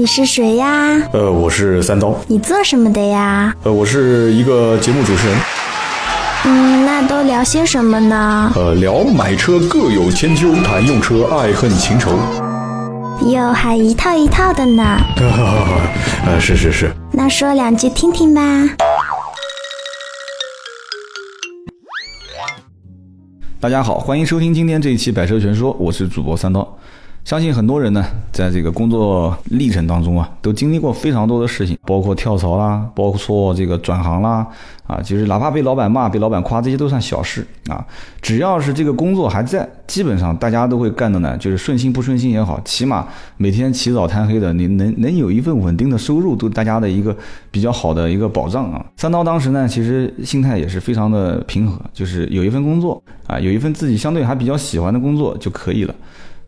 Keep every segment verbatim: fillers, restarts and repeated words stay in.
你是谁呀？呃，我是三刀。你做什么的呀？呃，我是一个节目主持人。嗯，那都聊些什么呢？呃，聊买车各有千秋，谈用车爱恨情仇。哟，还一套一套的呢。呃，是是是。那说两句听听吧。大家好，欢迎收听今天这一期百车全说，我是主播三刀。相信很多人呢，在这个工作历程当中啊，都经历过非常多的事情，包括跳槽啦，包括这个转行啦，啊，其实哪怕被老板骂、被老板夸，这些都算小事啊。只要是这个工作还在，基本上大家都会干的呢，就是顺心不顺心也好，起码每天起早贪黑的，你能能有一份稳定的收入，对大家的一个比较好的一个保障啊。三刀当时呢，其实心态也是非常的平和，就是有一份工作啊，有一份自己相对还比较喜欢的工作就可以了。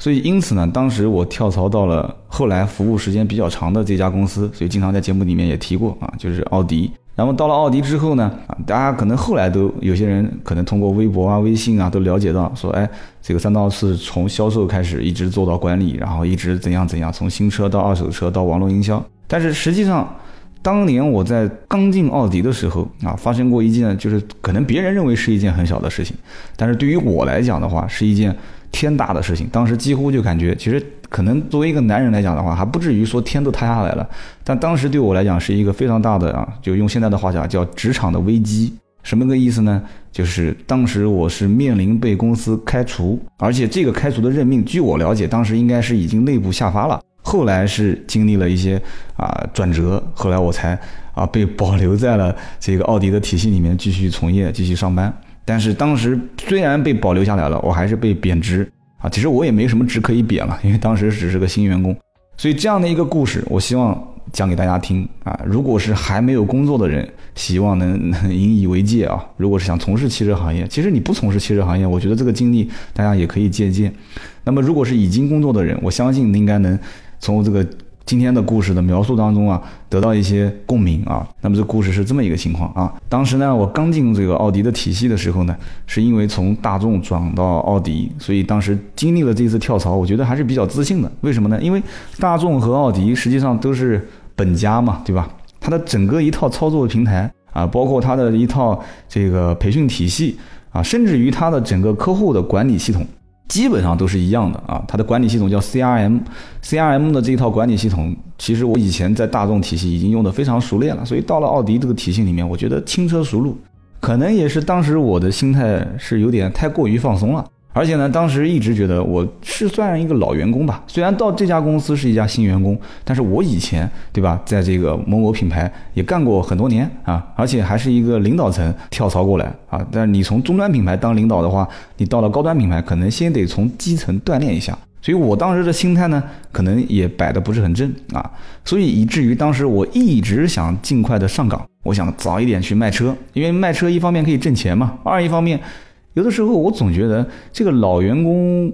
所以因此呢，当时我跳槽到了后来服务时间比较长的这家公司，所以经常在节目里面也提过啊，就是奥迪。然后到了奥迪之后呢，大家可能后来都有些人可能通过微博啊、微信啊都了解到，说哎，这个三刀是从销售开始一直做到管理，然后一直怎样怎样，从新车到二手车到网络营销。但是实际上，当年我在刚进奥迪的时候啊，发生过一件就是可能别人认为是一件很小的事情，但是对于我来讲的话，是一件天大的事情。当时几乎就感觉，其实可能作为一个男人来讲的话，还不至于说天都塌下来了，但当时对我来讲是一个非常大的啊，就用现在的话讲叫职场的危机。什么个意思呢？就是当时我是面临被公司开除，而且这个开除的任命，据我了解，当时应该是已经内部下发了。后来是经历了一些啊转折，后来我才啊被保留在了这个奥迪的体系里面继续从业，继续上班。但是当时虽然被保留下来了，我还是被贬值啊，其实我也没什么职可以贬了，因为当时只是个新员工。所以这样的一个故事，我希望讲给大家听啊，如果是还没有工作的人，希望能引以为戒啊。如果是想从事汽车行业，其实你不从事汽车行业，我觉得这个经历大家也可以借鉴。那么如果是已经工作的人，我相信应该能从这个今天的故事的描述当中啊，得到一些共鸣啊。那么这故事是这么一个情况啊，当时呢，我刚进这个奥迪的体系的时候呢，是因为从大众转到奥迪，所以当时经历了这次跳槽，我觉得还是比较自信的。为什么呢？因为大众和奥迪实际上都是本家嘛，对吧？它的整个一套操作平台啊，包括它的一套这个培训体系啊，甚至于它的整个客户的管理系统。基本上都是一样的啊，它的管理系统叫 C R M， C R M 的这一套管理系统，其实我以前在大众体系已经用得非常熟练了，所以到了奥迪这个体系里面，我觉得轻车熟路。可能也是当时我的心态是有点太过于放松了，而且呢，当时一直觉得我是算一个老员工吧，虽然到这家公司是一家新员工，但是我以前对吧，在这个某某品牌也干过很多年啊，而且还是一个领导层跳槽过来啊。但是你从中端品牌当领导的话，你到了高端品牌，可能先得从基层锻炼一下。所以我当时的心态呢，可能也摆得不是很正啊，所以以至于当时我一直想尽快的上岗，我想早一点去卖车，因为卖车一方面可以挣钱嘛，二一方面。有的时候我总觉得这个老员工，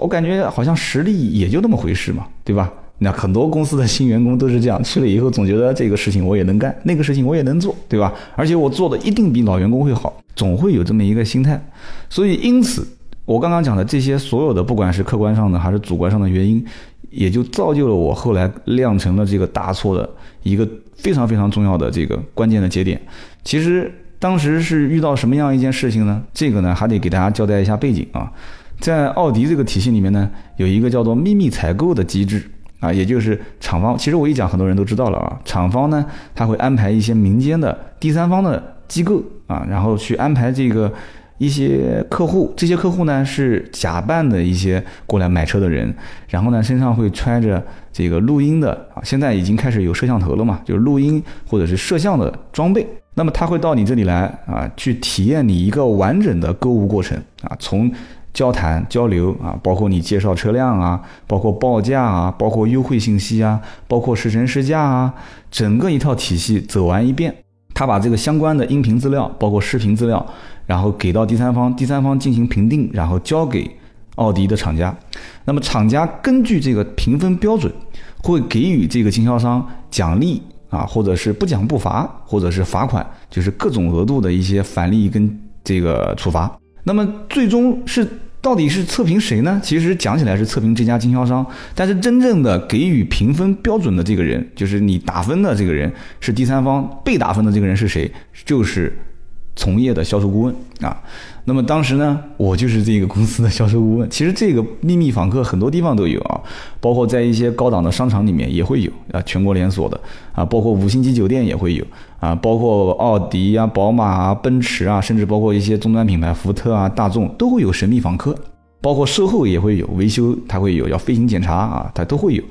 我感觉好像实力也就那么回事嘛，对吧？那很多公司的新员工都是这样，去了以后总觉得这个事情我也能干，那个事情我也能做，对吧？而且我做的一定比老员工会好，总会有这么一个心态。所以因此，我刚刚讲的这些所有的，不管是客观上的还是主观上的原因，也就造就了我后来酿成了这个大错的一个非常非常重要的这个关键的节点。其实当时是遇到什么样一件事情呢？这个呢还得给大家交代一下背景啊。在奥迪这个体系里面呢，有一个叫做秘密采购的机制啊，也就是厂方，其实我一讲很多人都知道了啊。厂方呢，他会安排一些民间的第三方的机构啊，然后去安排这个一些客户，这些客户呢是假扮的一些过来买车的人，然后呢身上会揣着这个录音的啊，现在已经开始有摄像头了嘛，就是录音或者是摄像的装备。那么他会到你这里来啊，去体验你一个完整的购物过程啊，从交谈交流啊，包括你介绍车辆啊，包括报价啊，包括优惠信息啊，包括试乘试驾啊，整个一套体系走完一遍。他把这个相关的音频资料，包括视频资料，然后给到第三方，第三方进行评定，然后交给奥迪的厂家。那么厂家根据这个评分标准，会给予这个经销商奖励。啊，或者是不奖不罚，或者是罚款，就是各种额度的一些返利跟这个处罚。那么最终是到底是测评谁呢？其实讲起来是测评这家经销商，但是真正的给予评分标准的这个人，就是你打分的这个人是第三方，被打分的这个人是谁？就是从业的销售顾问啊。那么当时呢，我就是这个公司的销售顾问。其实这个秘密访客很多地方都有啊，包括在一些高档的商场里面也会有啊，全国连锁的啊，包括五星级酒店也会有啊，包括奥迪啊、宝马啊、奔驰啊，甚至包括一些终端品牌，福特啊、大众都会有神秘访客。包括售后也会有，维修它会有，要飞行检查啊，它都会有。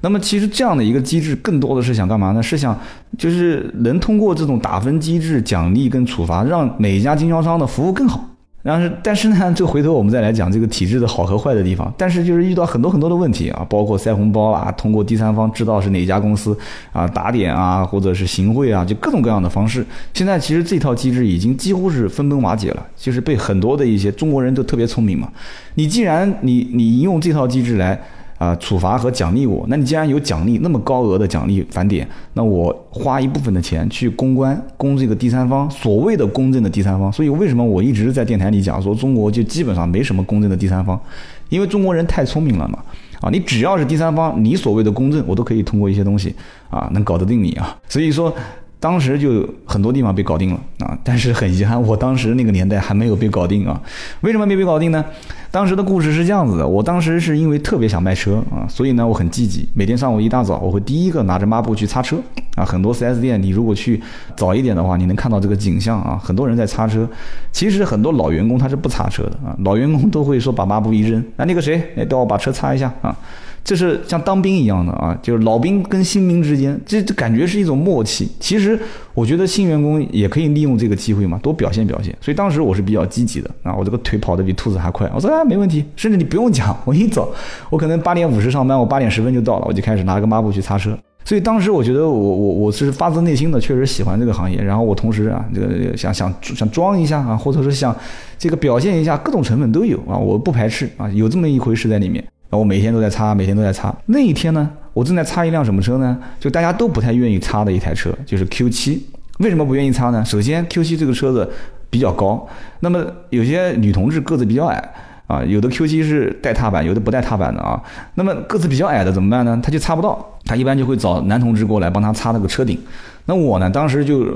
那么其实这样的一个机制更多的是想干嘛呢？是想就是能通过这种打分机制、奖励跟处罚，让每一家经销商的服务更好。但是但是呢，这回头我们再来讲这个体制的好和坏的地方。但是就是遇到很多很多的问题啊，包括塞红包啊，通过第三方知道是哪一家公司啊，打点啊，或者是行贿啊，就各种各样的方式。现在其实这套机制已经几乎是分崩瓦解了，就是被很多的一些中国人都特别聪明嘛。你既然你你用这套机制来啊处罚和奖励我，那你既然有奖励那么高额的奖励返点，那我花一部分的钱去公关，公这个第三方，所谓的公正的第三方。所以为什么我一直在电台里讲说中国就基本上没什么公正的第三方，因为中国人太聪明了嘛。啊，你只要是第三方，你所谓的公正我都可以通过一些东西啊能搞得定你啊。所以说当时就很多地方被搞定了啊，但是很遗憾，我当时那个年代还没有被搞定啊。为什么没被搞定呢？当时的故事是这样子的，我当时是因为特别想卖车啊，所以呢我很积极，每天上午一大早我会第一个拿着抹布去擦车啊。很多 四 S 店你如果去早一点的话，你能看到这个景象啊，很多人在擦车。其实很多老员工他是不擦车的啊，老员工都会说把抹布一扔，那那个谁，哎，帮我把车擦一下啊。这是像当兵一样的啊，就是老兵跟新兵之间，这感觉是一种默契。其实我觉得新员工也可以利用这个机会嘛，多表现表现。所以当时我是比较积极的啊，我这个腿跑得比兔子还快。我说啊，没问题，甚至你不用讲，我一早，我可能八点五十上班，我八点十分就到了，我就开始拿个抹布去擦车。所以当时我觉得我我我是发自内心的确实喜欢这个行业，然后我同时啊这个想想想装一下啊，或者是想这个表现一下，各种成分都有啊，我不排斥啊，有这么一回事在里面。我每天都在擦，每天都在擦。那一天呢，我正在擦一辆什么车呢？就大家都不太愿意擦的一台车，就是 Q 七。为什么不愿意擦呢？首先 Q 七 这个车子比较高，那么有些女同志个子比较矮啊，有的 Q 七 是带踏板，有的不带踏板的啊。那么个子比较矮的怎么办呢？她就擦不到，她一般就会找男同志过来帮她擦那个车顶。那我呢，当时就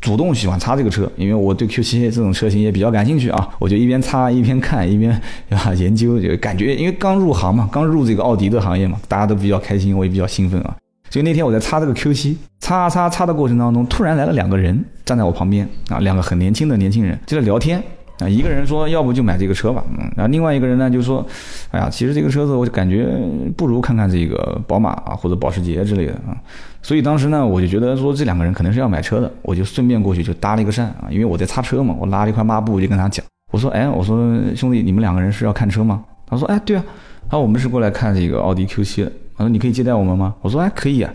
主动喜欢擦这个车，因为我对 Q 七 这种车型也比较感兴趣啊，我就一边擦一边看一边啊研究，就感觉因为刚入行嘛，刚入这个奥迪的行业嘛，大家都比较开心，我也比较兴奋啊。所以那天我在擦这个 Q 七，擦擦擦的过程当中，突然来了两个人站在我旁边啊，两个很年轻的年轻人就在聊天啊，一个人说要不就买这个车吧，嗯，然后另外一个人呢就说，哎呀，其实这个车子我就感觉不如看看这个宝马啊或者保时捷之类的啊。所以当时呢，我就觉得说这两个人可能是要买车的，我就顺便过去就搭了一个讪啊，因为我在擦车嘛，我拉了一块抹布，我就跟他讲，我说，哎，我说兄弟，你们两个人是要看车吗？他说，哎，对啊，他说我们是过来看这个奥迪 Q 七 的，他说你可以接待我们吗？我说，哎，可以啊，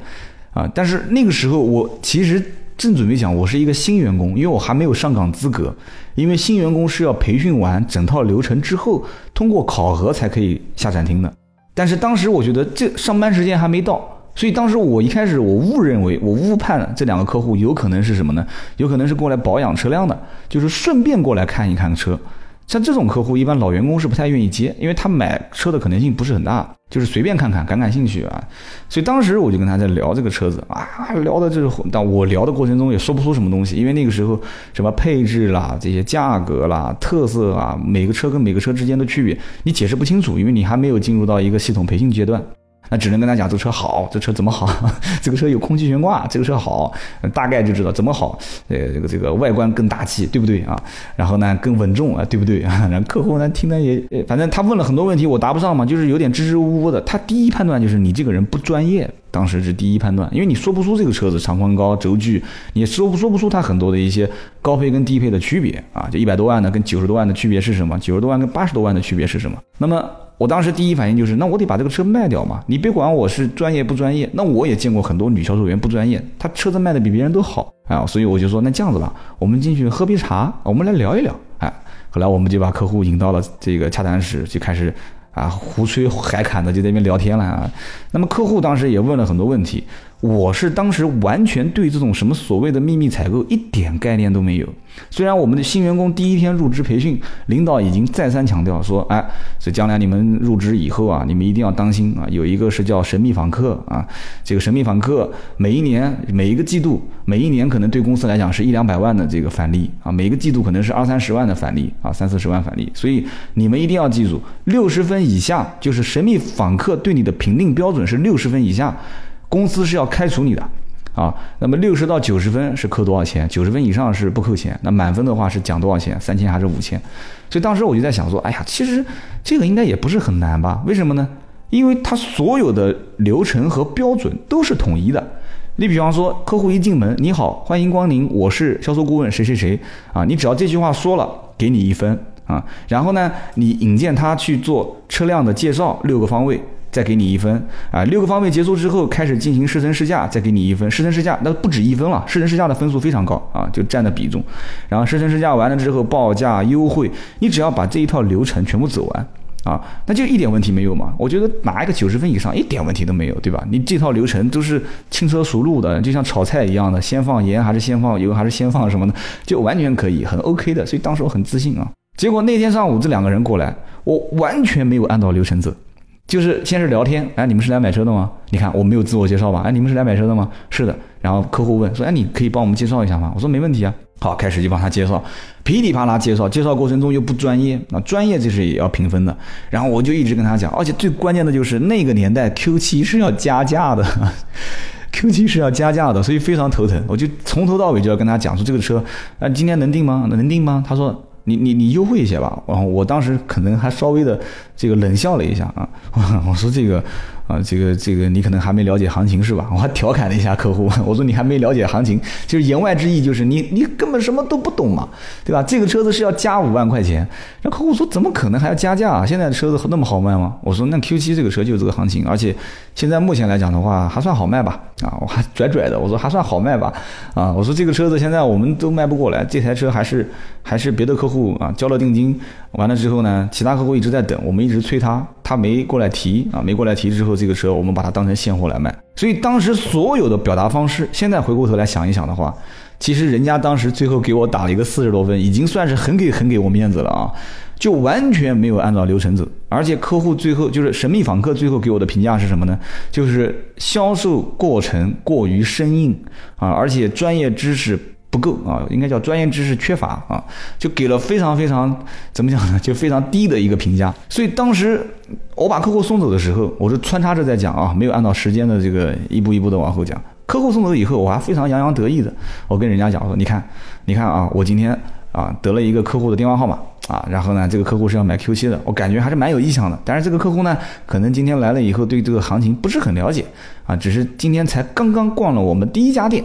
啊，但是那个时候我其实正准备讲，我是一个新员工，因为我还没有上岗资格，因为新员工是要培训完整套流程之后，通过考核才可以下展厅的。但是当时我觉得这上班时间还没到。所以当时我一开始我误认为，我误判了这两个客户有可能是什么呢？有可能是过来保养车辆的，就是顺便过来看一看车。像这种客户，一般老员工是不太愿意接，因为他买车的可能性不是很大，就是随便看看，感感兴趣啊。所以当时我就跟他在聊这个车子啊，聊的就是，但我聊的过程中也说不出什么东西，因为那个时候什么配置啦、这些价格啦、特色啊，每个车跟每个车之间的区别，你解释不清楚，因为你还没有进入到一个系统培训阶段。那只能跟他讲这车好，这车怎么好，这个车有空气悬挂，这个车好，大概就知道怎么好，这个这个外观更大气，对不对啊？然后呢更稳重啊，对不对啊？然后客户呢听的也，反正他问了很多问题我答不上嘛，就是有点支支吾吾的。他第一判断就是你这个人不专业，当时是第一判断，因为你说不出这个车子长宽高、轴距，你也说不说不出它很多的一些高配跟低配的区别啊，就一百多万的跟九十多万的区别是什么？九十多万跟八十多万的区别是什么？那么我当时第一反应就是，那我得把这个车卖掉嘛。你别管我是专业不专业，那我也见过很多女销售员不专业，她车子卖的比别人都好啊。所以我就说，那这样子吧，我们进去喝杯茶，我们来聊一聊。哎，后来我们就把客户引到了这个洽谈室，就开始啊胡吹海侃的就在那边聊天了啊。那么客户当时也问了很多问题，我是当时完全对这种什么所谓的秘密采购一点概念都没有。虽然我们的新员工第一天入职培训，领导已经再三强调说，哎，所以将来你们入职以后啊，你们一定要当心啊，有一个是叫神秘访客啊，这个神秘访客每一年每一个季度，每一年可能对公司来讲是一两百万的这个返利啊，每一个季度可能是二三十万的返利啊，三四十万返利，所以你们一定要记住，六十分以下就是神秘访客对你的评定标准是六十分以下。公司是要开除你的啊，那么六十到九十分是扣多少钱？九十分以上是不扣钱，那满分的话是讲多少钱？三千还是五千？所以当时我就在想说，哎呀，其实这个应该也不是很难吧？为什么呢？因为它所有的流程和标准都是统一的。你比方说，客户一进门，你好，欢迎光临，我是销售顾问谁谁谁啊，你只要这句话说了，给你一分啊。然后呢，你引荐他去做车辆的介绍，六个方位。再给你一分啊！六个方位结束之后，开始进行试乘试驾，再给你一分。试乘试驾那不止一分了，试乘试驾的分数非常高啊，就占的比重。然后试乘试驾完了之后，报价优惠，你只要把这一套流程全部走完啊，那就一点问题没有嘛。我觉得拿一个九十分以上一点问题都没有，对吧？你这套流程都是轻车熟路的，就像炒菜一样的，先放盐还是先放油还是先放什么呢？就完全可以，很 OK 的。所以当时我很自信啊。结果那天上午这两个人过来，我完全没有按照流程走。就是先是聊天，哎，你们是来买车的吗？你看我没有自我介绍吧？哎，你们是来买车的吗？是的。然后客户问说，哎，你可以帮我们介绍一下吗？我说没问题啊。好，开始就帮他介绍，噼里啪啦介绍，介绍过程中又不专业，那专业这是也要评分的。然后我就一直跟他讲，而且最关键的就是那个年代 Q 七 是要加价的。Q 七 是要加价的，所以非常头疼。我就从头到尾就要跟他讲说这个车，啊，今天能定吗？能定吗？他说。你你你优惠一些吧，然后我当时可能还稍微的这个冷笑了一下啊，我说这个啊这个这个你可能还没了解行情是吧？我还调侃了一下客户，我说你还没了解行情，就是言外之意就是你你根本什么都不懂嘛，对吧？这个车子是要加五万块钱，那客户说怎么可能还要加价啊？现在的车子那么好卖吗？我说那 Q 七 这个车就是这个行情，而且现在目前来讲的话还算好卖吧，啊，我还拽拽的，我说还算好卖吧，啊，我说这个车子现在我们都卖不过来，这台车还是还是别的客户。啊，交了定金完了之后呢，其他客户一直在等，我们一直催他，他没过来提啊，没过来提之后，这个车我们把它当成现货来卖。所以当时所有的表达方式，现在回过头来想一想的话，其实人家当时最后给我打了一个四十多分，已经算是很给很给我面子了啊，就完全没有按照流程走。而且客户最后就是神秘访客最后给我的评价是什么呢？就是销售过程过于生硬啊，而且专业知识。不够啊，应该叫专业知识缺乏啊，就给了非常非常怎么讲呢，就非常低的一个评价。所以当时我把客户送走的时候，我是穿插着在讲啊，没有按照时间的这个一步一步的往后讲。客户送走以后，我还非常洋洋得意的，我跟人家讲说，你看，你看啊，我今天啊得了一个客户的电话号码啊，然后呢，这个客户是要买 Q 七 的，我感觉还是蛮有意向的。但是这个客户呢，可能今天来了以后对这个行情不是很了解啊，只是今天才刚刚逛了我们第一家店。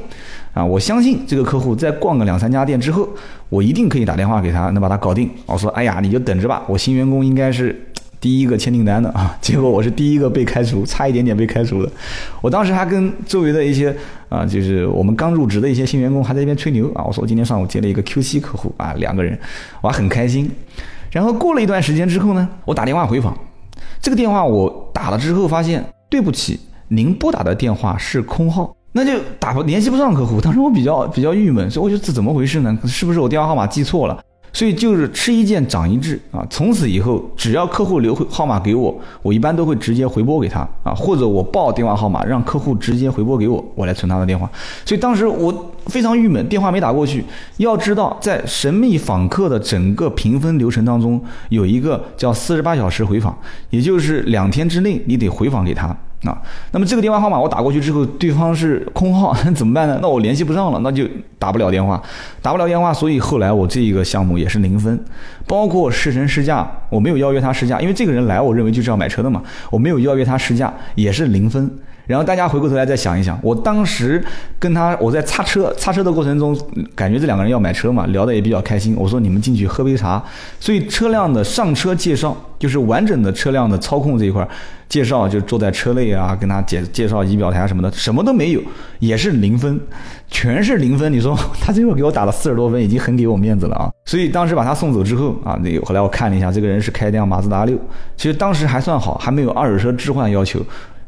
啊，我相信这个客户再逛个两三家店之后，我一定可以打电话给他，能把他搞定。我说，哎呀，你就等着吧，我新员工应该是第一个签订单的啊，结果我是第一个被开除，差一点点被开除的。我当时还跟周围的一些啊，就是我们刚入职的一些新员工还在那边吹牛啊，我说我今天上午接了一个 Q 七 客户啊，两个人，我还很开心。然后过了一段时间之后呢，我打电话回访，这个电话我打了之后发现，对不起，您拨打的电话是空号。那就打联系不上客户，当时我比较比较郁闷，所以我觉得这怎么回事呢？是不是我电话号码记错了？所以就是吃一堑长一智啊！从此以后，只要客户留号码给我，我一般都会直接回拨给他啊，或者我报电话号码让客户直接回拨给我，我来存他的电话。所以当时我非常郁闷，电话没打过去。要知道，在神秘访客的整个评分流程当中，有一个叫四十八小时回访，也就是两天之内你得回访给他。啊，那么这个电话号码我打过去之后，对方是空号，怎么办呢？那我联系不上了，那就打不了电话，打不了电话，所以后来我这一个项目也是零分，包括试乘试驾，我没有邀约他试驾，因为这个人来，我认为就是要买车的嘛，我没有邀约他试驾，也是零分。然后大家回过头来再想一想，我当时跟他，我在擦车，擦车的过程中，感觉这两个人要买车嘛，聊得也比较开心。我说你们进去喝杯茶，所以车辆的上车介绍，就是完整的车辆的操控这一块介绍，就坐在车内啊，跟他介介绍仪表台什么的，什么都没有，也是零分，全是零分。你说他最后给我打了四十多分，已经很给我面子了啊。所以当时把他送走之后啊，那后来我看了一下，这个人是开一辆马自达六，其实当时还算好，还没有二手车置换要求。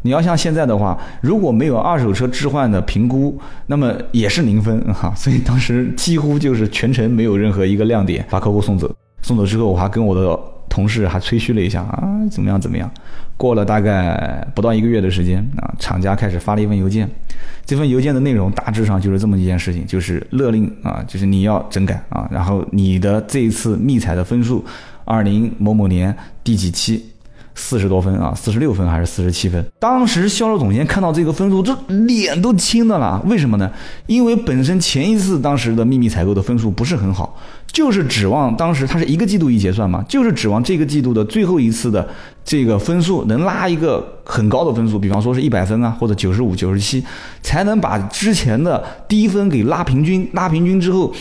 你要像现在的话，如果没有二手车置换的评估，那么也是零分哈。所以当时几乎就是全程没有任何一个亮点，把客户送走。送走之后，我还跟我的同事还吹嘘了一下啊，怎么样怎么样。过了大概不到一个月的时间啊，厂家开始发了一份邮件。这份邮件的内容大致上就是这么一件事情，就是勒令啊，就是你要整改啊，然后你的这一次密采的分数，二零某某年第几期。四十多分啊，四十六分还是四十七分？当时销售总监看到这个分数，这脸都青的了。为什么呢？因为本身前一次当时的秘密采购的分数不是很好，就是指望当时它是一个季度一结算嘛，就是指望这个季度的最后一次的这个分数能拉一个很高的分数，比方说是一百分啊，或者九十五、九十七，才能把之前的低分给拉平均。拉平均之后，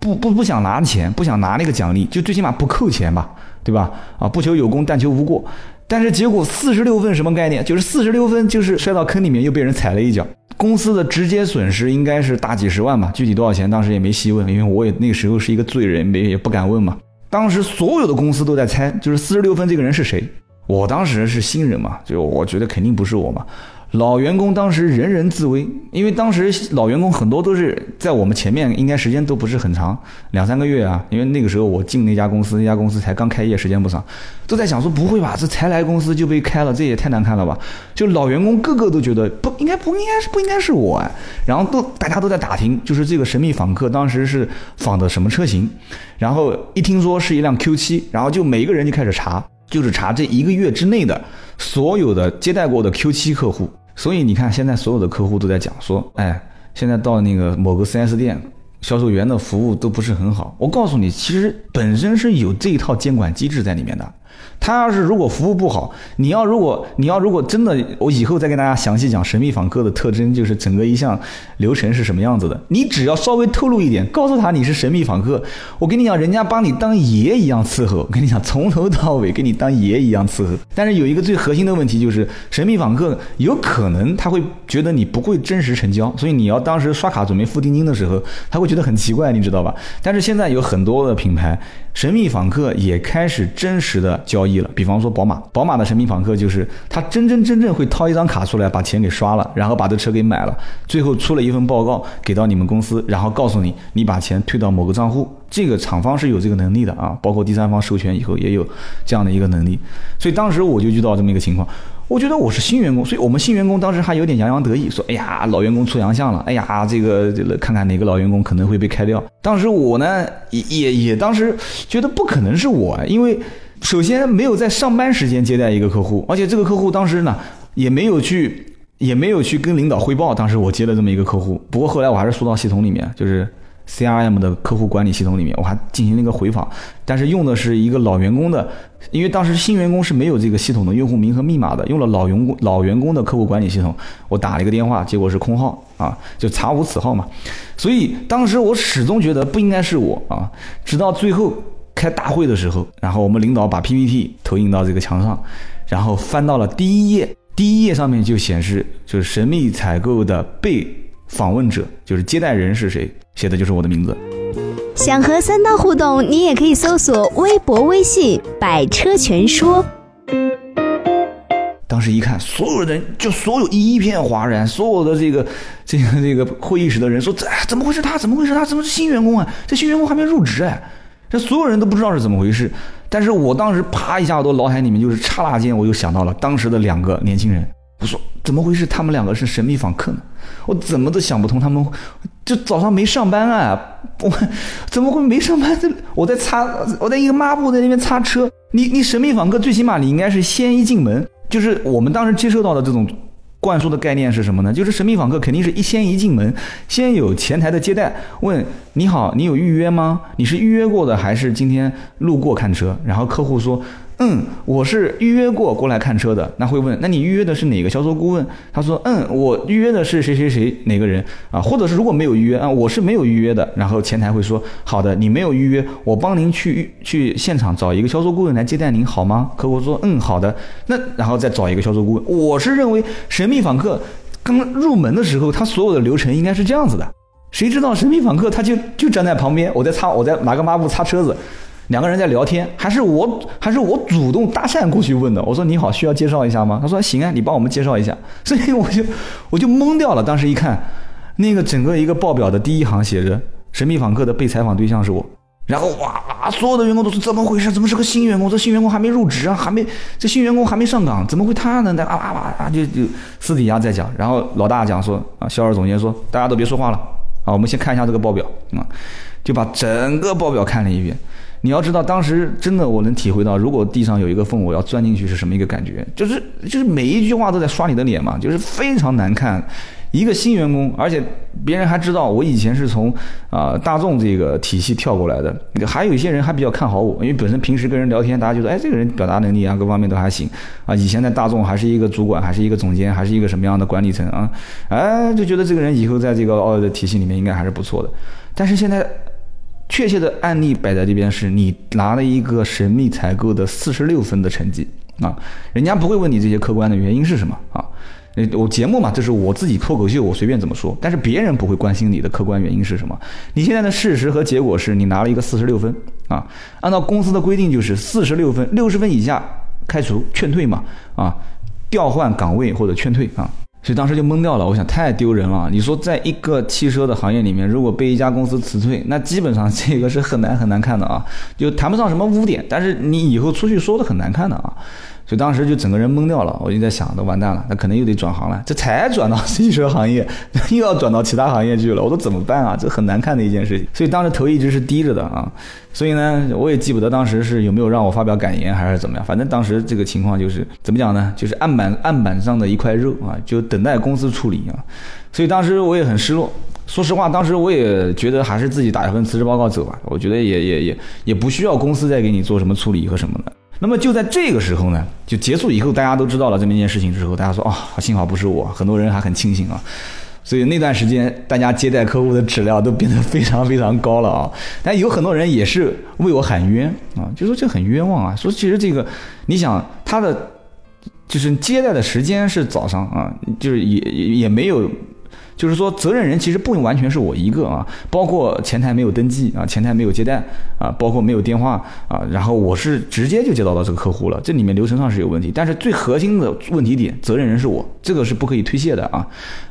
不不不想拿钱，不想拿那个奖励，就最起码不扣钱吧。对吧？啊，不求有功，但求无过。但是结果四十六分什么概念？就是四十六分就是摔到坑里面又被人踩了一脚。公司的直接损失应该是大几十万吧，具体多少钱当时也没细问，因为我也那个时候是一个罪人，也不敢问嘛。当时所有的公司都在猜，就是四十六分这个人是谁？我当时是新人嘛，就我觉得肯定不是我嘛。老员工当时人人自危，因为当时老员工很多都是在我们前面，应该时间都不是很长，两三个月啊。因为那个时候我进那家公司，那家公司才刚开业，时间不长，都在想说不会吧，这才来公司就被开了，这也太难看了吧。就老员工个个都觉得不应该，不应该是不应该是我啊。然后都大家都在打听，就是这个神秘访客当时是访的什么车型，然后一听说是一辆 Q 七， 然后就每一个人就开始查，就是查这一个月之内的所有的接待过的 Q 七 客户。所以你看现在所有的客户都在讲说，哎，现在到那个某个 四 S 店，销售员的服务都不是很好。我告诉你，其实本身是有这一套监管机制在里面的。他要是如果服务不好，你要如果你要如果真的，我以后再跟大家详细讲神秘访客的特征，就是整个一项流程是什么样子的。你只要稍微透露一点，告诉他你是神秘访客，我跟你讲，人家帮你当爷一样伺候。我跟你讲，从头到尾跟你当爷一样伺候。但是有一个最核心的问题，就是神秘访客有可能他会觉得你不会真实成交，所以你要当时刷卡准备付定金的时候，他会觉得很奇怪，你知道吧？但是现在有很多的品牌，神秘访客也开始真实的交易了，比方说宝马，宝马的神秘访客就是他真真正正会掏一张卡出来，把钱给刷了，然后把这车给买了，最后出了一份报告给到你们公司，然后告诉你，你把钱退到某个账户，这个厂方是有这个能力的啊，包括第三方授权以后也有这样的一个能力。所以当时我就遇到这么一个情况，我觉得我是新员工，所以我们新员工当时还有点洋洋得意，说哎呀，老员工出洋相了，哎呀，这个看看哪个老员工可能会被开掉。当时我呢也也当时觉得不可能是我，因为首先没有在上班时间接待一个客户，而且这个客户当时呢也没有去也没有去跟领导汇报，当时我接了这么一个客户。不过后来我还是输到系统里面，就是 C R M 的客户管理系统里面，我还进行了一个回访，但是用的是一个老员工的，因为当时新员工是没有这个系统的用户名和密码的，用了老员工老员工的客户管理系统。我打了一个电话，结果是空号啊，就查无此号嘛。所以当时我始终觉得不应该是我啊，直到最后开大会的时候，然后我们领导把 P P T 投影到这个墙上，然后翻到了第一页，第一页上面就显示就是神秘采购的被访问者，就是接待人是谁，写的就是我的名字。想和三刀互动，你也可以搜索微博微信百车全说。当时一看，所有人就所有一片哗然，所有的这个这个这个会议室的人说，这怎么会是他？怎么会是他？怎么是新员工啊？这新员工还没入职哎。这所有人都不知道是怎么回事，但是我当时啪一下，我都脑海里面就是刹那间，我就想到了当时的两个年轻人。我说怎么回事？他们两个是神秘访客呢？我怎么都想不通，他们就早上没上班啊！我怎么会没上班？我在擦，我在一个抹布在那边擦车。你你神秘访客最起码你应该是先一进门，就是我们当时接受到的这种灌输的概念是什么呢？就是神秘访客肯定是一先一进门，先有前台的接待问你好，你有预约吗？你是预约过的还是今天路过看车？然后客户说，嗯，我是预约过过来看车的。那会问，那你预约的是哪个销售顾问？他说，嗯，我预约的是谁谁谁哪个人啊？或者是如果没有预约啊，我是没有预约的。然后前台会说，好的，你没有预约，我帮您去去现场找一个销售顾问来接待您，好吗？客户说，嗯，好的。那然后再找一个销售顾问。我是认为神秘神秘访客刚入门的时候，他所有的流程应该是这样子的。谁知道神秘访客他就就站在旁边，我在擦，我在拿个抹布擦车子。两个人在聊天，还是我还是我主动搭讪过去问的。我说你好，需要介绍一下吗？他说行啊，你帮我们介绍一下。所以我就我就懵掉了。当时一看，那个整个一个报表的第一行写着神秘访客的被采访对象是我。然后哇，所有的员工都是怎么回事？怎么是个新员工？这新员工还没入职啊，还没这新员工还没上岗，怎么会他呢？啊啊啊！就就私底下在讲。然后老大讲说啊，肖二总监说，大家都别说话了啊，我们先看一下这个报表啊，就把整个报表看了一遍。你要知道，当时真的我能体会到，如果地上有一个缝，我要钻进去是什么一个感觉？就是就是每一句话都在刷你的脸嘛，就是非常难看。一个新员工，而且别人还知道我以前是从啊、呃、大众这个体系跳过来的，还有一些人还比较看好我，因为本身平时跟人聊天，大家觉得哎这个人表达能力啊各方面都还行啊，以前在大众还是一个主管，还是一个总监，还是一个什么样的管理层啊，哎就觉得这个人以后在这个奥的体系里面应该还是不错的。但是现在确切的案例摆在这边是，你拿了一个神秘采购的四十六分的成绩啊，人家不会问你这些客观的原因是什么啊。我节目嘛，这是我自己脱口秀，我随便怎么说，但是别人不会关心你的客观原因是什么。你现在的事实和结果是你拿了一个四十六分啊，按照公司的规定就是四十六分六十分以下开除劝退嘛啊，调换岗位或者劝退啊。所以当时就懵掉了，我想太丢人了。你说在一个汽车的行业里面，如果被一家公司辞退，那基本上这个是很难很难看的啊，就谈不上什么污点，但是你以后出去说的很难看的啊。所以当时就整个人懵掉了，我就在想，都完蛋了，那可能又得转行了。这才转到汽车行业，又要转到其他行业去了，我说怎么办啊？这很难看的一件事情。所以当时头一直是低着的啊。所以呢，我也记不得当时是有没有让我发表感言还是怎么样，反正当时这个情况就是怎么讲呢？就是案板案板上的一块肉啊，就等待公司处理啊。所以当时我也很失落。说实话，当时我也觉得还是自己打一份辞职报告走吧，我觉得也也也也不需要公司再给你做什么处理和什么的。那么就在这个时候呢，就结束以后，大家都知道了这么一件事情之后，大家说啊、哦，幸好不是我，很多人还很庆幸啊。所以那段时间，大家接待客户的质量都变得非常非常高了啊。但有很多人也是为我喊冤啊，就说这很冤枉啊，说其实这个，你想他的就是接待的时间是早上啊，就是也也没有。就是说责任人其实不完全是我一个啊，包括前台没有登记啊，前台没有接待啊，包括没有电话啊，然后我是直接就接到到这个客户了，这里面流程上是有问题，但是最核心的问题点责任人是我，这个是不可以推卸的啊。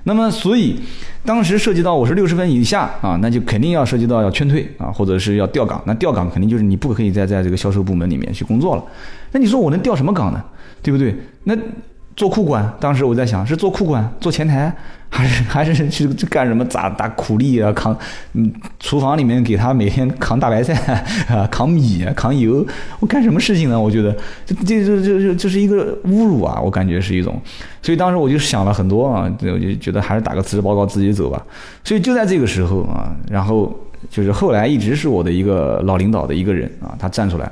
那么所以当时涉及到我是六十分以下啊，那就肯定要涉及到要劝退啊，或者是要调岗，那调岗肯定就是你不可以再在这个销售部门里面去工作了。那你说我能调什么岗呢？对不对？那做库管，当时我在想是做库管、做前台，还是还是去干什么打打苦力啊，扛嗯厨房里面给他每天扛大白菜啊、扛米啊、扛油，我干什么事情呢？我觉得这这这这这是一个侮辱啊，我感觉是一种。所以当时我就想了很多啊，我就觉得还是打个辞职报告自己走吧。所以就在这个时候啊，然后就是后来一直是我的一个老领导的一个人啊，他站出来。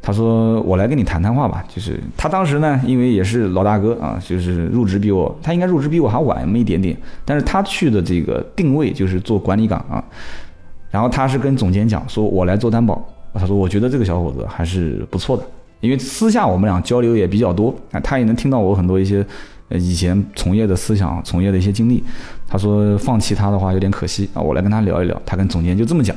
他说我来跟你谈谈话吧，就是他当时呢，因为也是老大哥啊，就是入职比我，他应该入职比我还晚那么一点点，但是他去的这个定位就是做管理岗啊，然后他是跟总监讲说我来做担保，他说我觉得这个小伙子还是不错的，因为私下我们俩交流也比较多啊，他也能听到我很多一些以前从业的思想、从业的一些经历，他说放弃他的话有点可惜啊，我来跟他聊一聊，他跟总监就这么讲，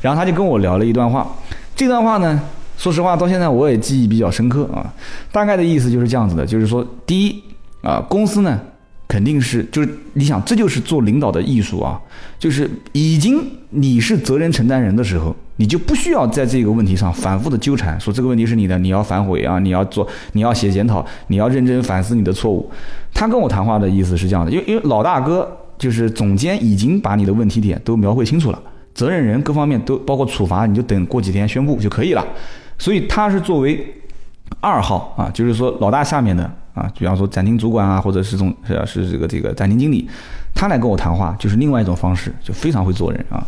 然后他就跟我聊了一段话，这段话呢。说实话，到现在我也记忆比较深刻啊。大概的意思就是这样子的，就是说，第一啊，公司呢肯定是就是你想，这就是做领导的艺术啊，就是已经你是责任承担人的时候，你就不需要在这个问题上反复的纠缠，说这个问题是你的，你要反悔啊，你要做，你要写检讨，你要认真反思你的错误。他跟我谈话的意思是这样的，因为因为老大哥就是总监已经把你的问题点都描绘清楚了，责任人各方面都包括处罚，你就等过几天宣布就可以了。所以他是作为二号啊，就是说老大下面的啊，比方说展厅主管啊，或者是总是是这个这个展厅经理，他来跟我谈话就是另外一种方式，就非常会做人啊。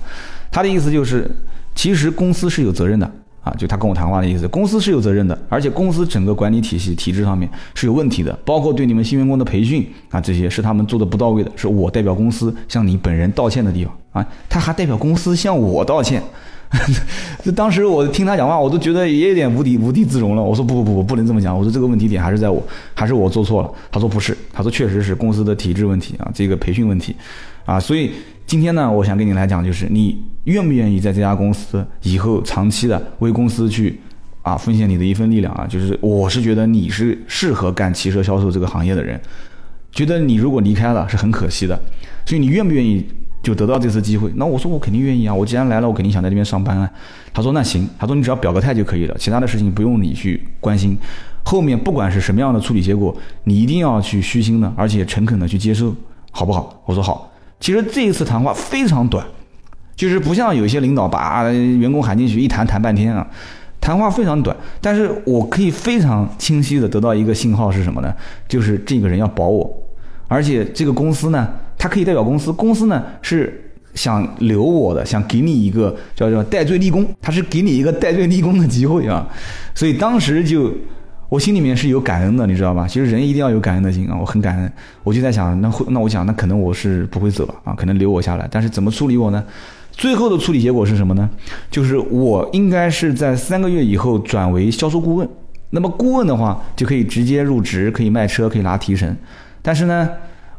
他的意思就是，其实公司是有责任的啊，就他跟我谈话的意思，公司是有责任的，而且公司整个管理体系体制上面是有问题的，包括对你们新员工的培训啊，这些是他们做的不到位的，是我代表公司向你本人道歉的地方啊，他还代表公司向我道歉。当时我听他讲话，我都觉得也有点无地无地自容了。我说不不不，我不能这么讲。我说这个问题点还是在我，还是我做错了。他说不是，他说确实是公司的体制问题啊，这个培训问题啊，所以今天呢，我想跟你来讲，就是你愿不愿意在这家公司以后长期的为公司去啊奉献你的一份力量啊？就是我是觉得你是适合干汽车销售这个行业的人，觉得你如果离开了是很可惜的，所以你愿不愿意就得到这次机会？那我说我肯定愿意啊，我既然来了，我肯定想在这边上班啊。他说那行，他说你只要表个态就可以了，其他的事情不用你去关心，后面不管是什么样的处理结果，你一定要去虚心的，而且诚恳的去接受，好不好？我说好。其实这一次谈话非常短，就是不像有些领导把员工喊进去一谈谈半天啊，谈话非常短，但是我可以非常清晰的得到一个信号是什么呢？就是这个人要保我，而且这个公司呢，他可以代表公司，公司呢是想留我的，想给你一个叫叫戴罪立功，他是给你一个戴罪立功的机会啊，所以当时就。我心里面是有感恩的，你知道吧？其实人一定要有感恩的心啊，我很感恩。我就在想，那会那我想，那可能我是不会走了啊，可能留我下来。但是怎么处理我呢？最后的处理结果是什么呢？就是我应该是在三个月以后转为销售顾问。那么顾问的话，就可以直接入职，可以卖车，可以拿提成。但是呢，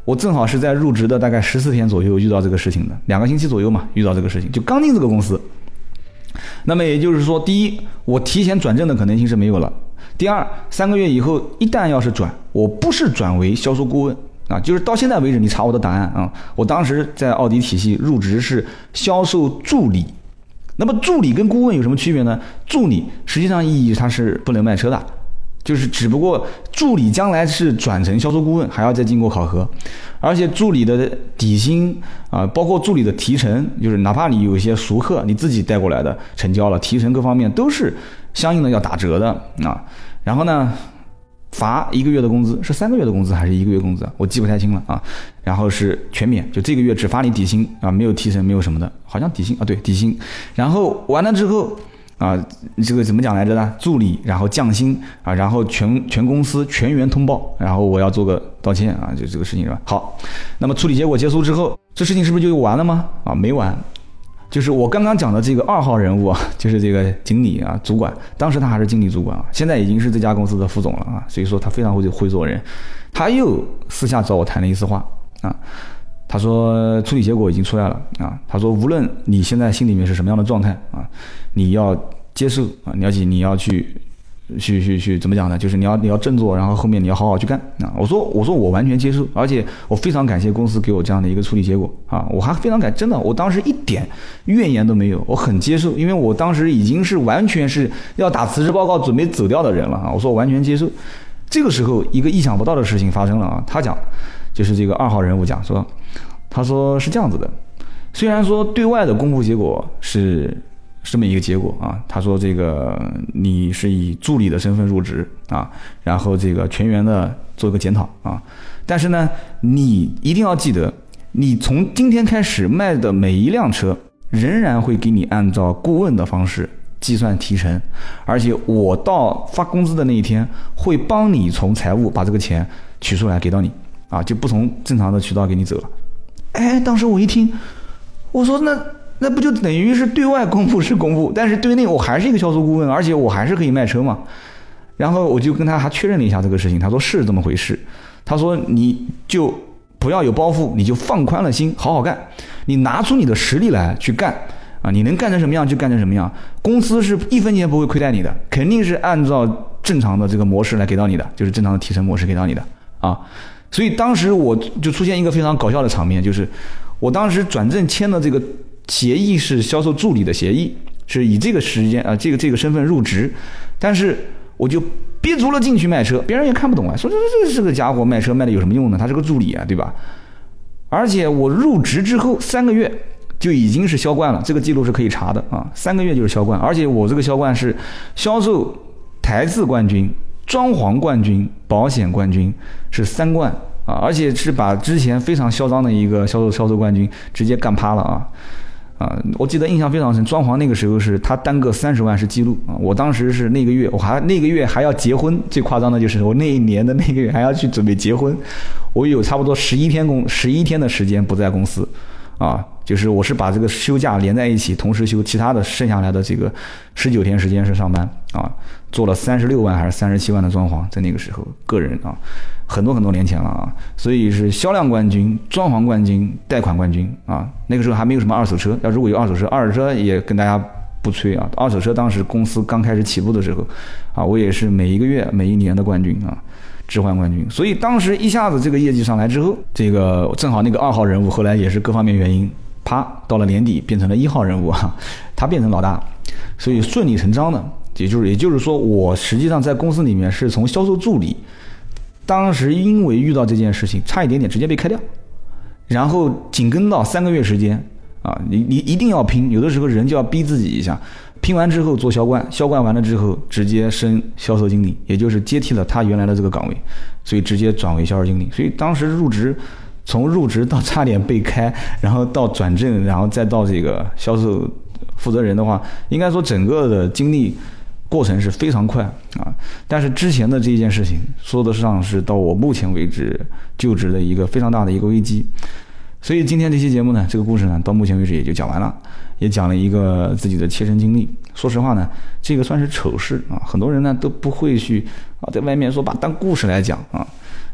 我正好是在入职的大概十四天左右遇到这个事情的，两个星期左右嘛，遇到这个事情，就刚进这个公司。那么也就是说，第一，我提前转正的可能性是没有了。第二，三个月以后一旦要是转，我不是转为销售顾问啊，就是到现在为止你查我的答案啊，我当时在奥迪体系入职是销售助理。那么助理跟顾问有什么区别呢？助理实际上意义它是不能卖车的，就是只不过助理将来是转成销售顾问还要再经过考核，而且助理的底薪啊，包括助理的提成，就是哪怕你有一些熟客你自己带过来的成交了，提成各方面都是相应的要打折的啊，然后呢，罚一个月的工资，是三个月的工资还是一个月工资，我记不太清了啊。然后是全免，就这个月只罚你底薪啊，没有提成，没有什么的，好像底薪啊，对，底薪。然后完了之后啊，这个怎么讲来着呢？助理，然后降薪啊，然后全全公司全员通报，然后我要做个道歉啊，就这个事情是吧？好，那么处理结果结束之后，这事情是不是就完了吗？啊，没完。就是我刚刚讲的这个二号人物啊，就是这个经理啊，主管，当时他还是经理主管啊，现在已经是这家公司的副总了啊，所以说他非常会会做人。他又私下找我谈了一次话啊，他说处理结果已经出来了啊，他说无论你现在心里面是什么样的状态啊，你要接受啊，你要去你要去去去去怎么讲呢？就是你要你要振作，然后后面你要好好去干啊！我说我说我完全接受，而且我非常感谢公司给我这样的一个处理结果啊！我还非常感真的，我当时一点怨言都没有，我很接受，因为我当时已经是完全是要打辞职报告准备走掉的人了啊！我说我完全接受。这个时候一个意想不到的事情发生了啊！他讲，就是这个二号人物讲说，他说是这样子的，虽然说对外的公布结果是。这么一个结果啊，他说这个你是以助理的身份入职啊，然后这个全员的做一个检讨啊，但是呢，你一定要记得，你从今天开始卖的每一辆车，仍然会给你按照顾问的方式计算提成，而且我到发工资的那一天，会帮你从财务把这个钱取出来给到你啊，就不从正常的渠道给你走了。哎，当时我一听，我说那。那不就等于是对外公布是公布，但是对内我还是一个销售顾问，而且我还是可以卖车嘛。然后我就跟他还确认了一下这个事情，他说是这么回事。他说你就不要有包袱，你就放宽了心，好好干，你拿出你的实力来去干啊，你能干成什么样就干成什么样，公司是一分钱不会亏待你的，肯定是按照正常的这个模式来给到你的，就是正常的提成模式给到你的啊。所以当时我就出现一个非常搞笑的场面，就是我当时转正签的这个。协议是销售助理的协议，是以这个时间啊，这个这个身份入职，但是我就憋足了劲去卖车，别人也看不懂啊，说这这这个家伙卖车卖的有什么用呢？他是个助理啊，对吧？而且我入职之后三个月就已经是销冠了，这个记录是可以查的啊，三个月就是销冠，而且我这个销冠是销售台字冠军、装潢冠军、保险冠军，是三冠啊，而且是把之前非常嚣张的一个销售销售冠军直接干趴了啊。啊，我记得印象非常深，装潢那个时候是他单个三十万是记录啊，我当时是那个月，我还那个月还要结婚，最夸张的就是我那一年的那个月还要去准备结婚，我有差不多十一天工十一天的时间不在公司啊，就是我是把这个休假连在一起，同时休其他的剩下来的这个十九天时间是上班啊，做了三十六万还是三十七万的装潢，在那个时候个人啊，很多很多年前了啊，所以是销量冠军、装潢冠军、贷款冠军啊。那个时候还没有什么二手车，要如果有二手车，二手车也跟大家不吹啊，二手车当时公司刚开始起步的时候啊，我也是每一个月、每一年的冠军啊。置换冠军，所以当时一下子这个业绩上来之后，这个正好那个二号人物后来也是各方面原因，啪到了年底变成了一号人物啊，他变成老大，所以顺理成章的，也就是也就是说，我实际上在公司里面是从销售助理，当时因为遇到这件事情，差一点点直接被开掉，然后紧跟到三个月时间啊，你你一定要拼，有的时候人就要逼自己一下。拼完之后做销冠，销冠完了之后直接升销售经理，也就是接替了他原来的这个岗位，所以直接转为销售经理。所以当时入职，从入职到差点被开，然后到转正，然后再到这个销售负责人的话，应该说整个的经历过程是非常快啊。但是之前的这一件事情，说得上是到我目前为止就职的一个非常大的一个危机。所以今天这期节目呢，这个故事呢，到目前为止也就讲完了，也讲了一个自己的切身经历。说实话呢，这个算是丑事啊，很多人呢都不会去啊，在外面说把当故事来讲啊。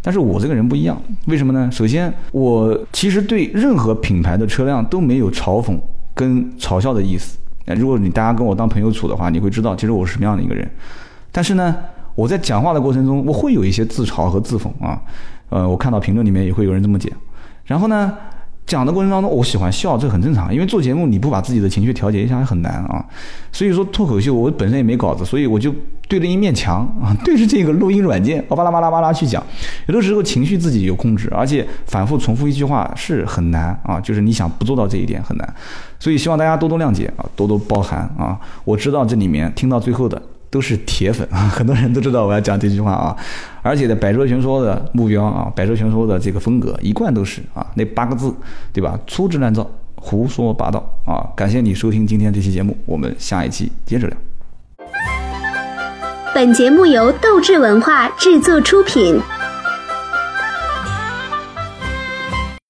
但是我这个人不一样，为什么呢？首先，我其实对任何品牌的车辆都没有嘲讽跟嘲笑的意思。如果你大家跟我当朋友处的话，你会知道其实我是什么样的一个人。但是呢，我在讲话的过程中，我会有一些自嘲和自讽啊。呃，我看到评论里面也会有人这么讲。然后呢？讲的过程当中，我喜欢笑，这很正常，因为做节目你不把自己的情绪调节一下很难啊。所以说脱口秀我本身也没稿子，所以我就对着一面墙啊，对着这个录音软件，巴拉巴拉巴拉去讲。有的时候情绪自己有控制，而且反复重复一句话是很难啊，就是你想不做到这一点很难。所以希望大家多多谅解啊，多多包涵啊。我知道这里面听到最后的都是铁粉啊，很多人都知道我要讲这句话啊，而且的百车全说的目标啊，百车全说的这个风格一贯都是啊那八个字，对吧？粗制滥造，胡说八道啊！感谢你收听今天这期节目，我们下一期接着聊。本节目由斗志文化制作出品。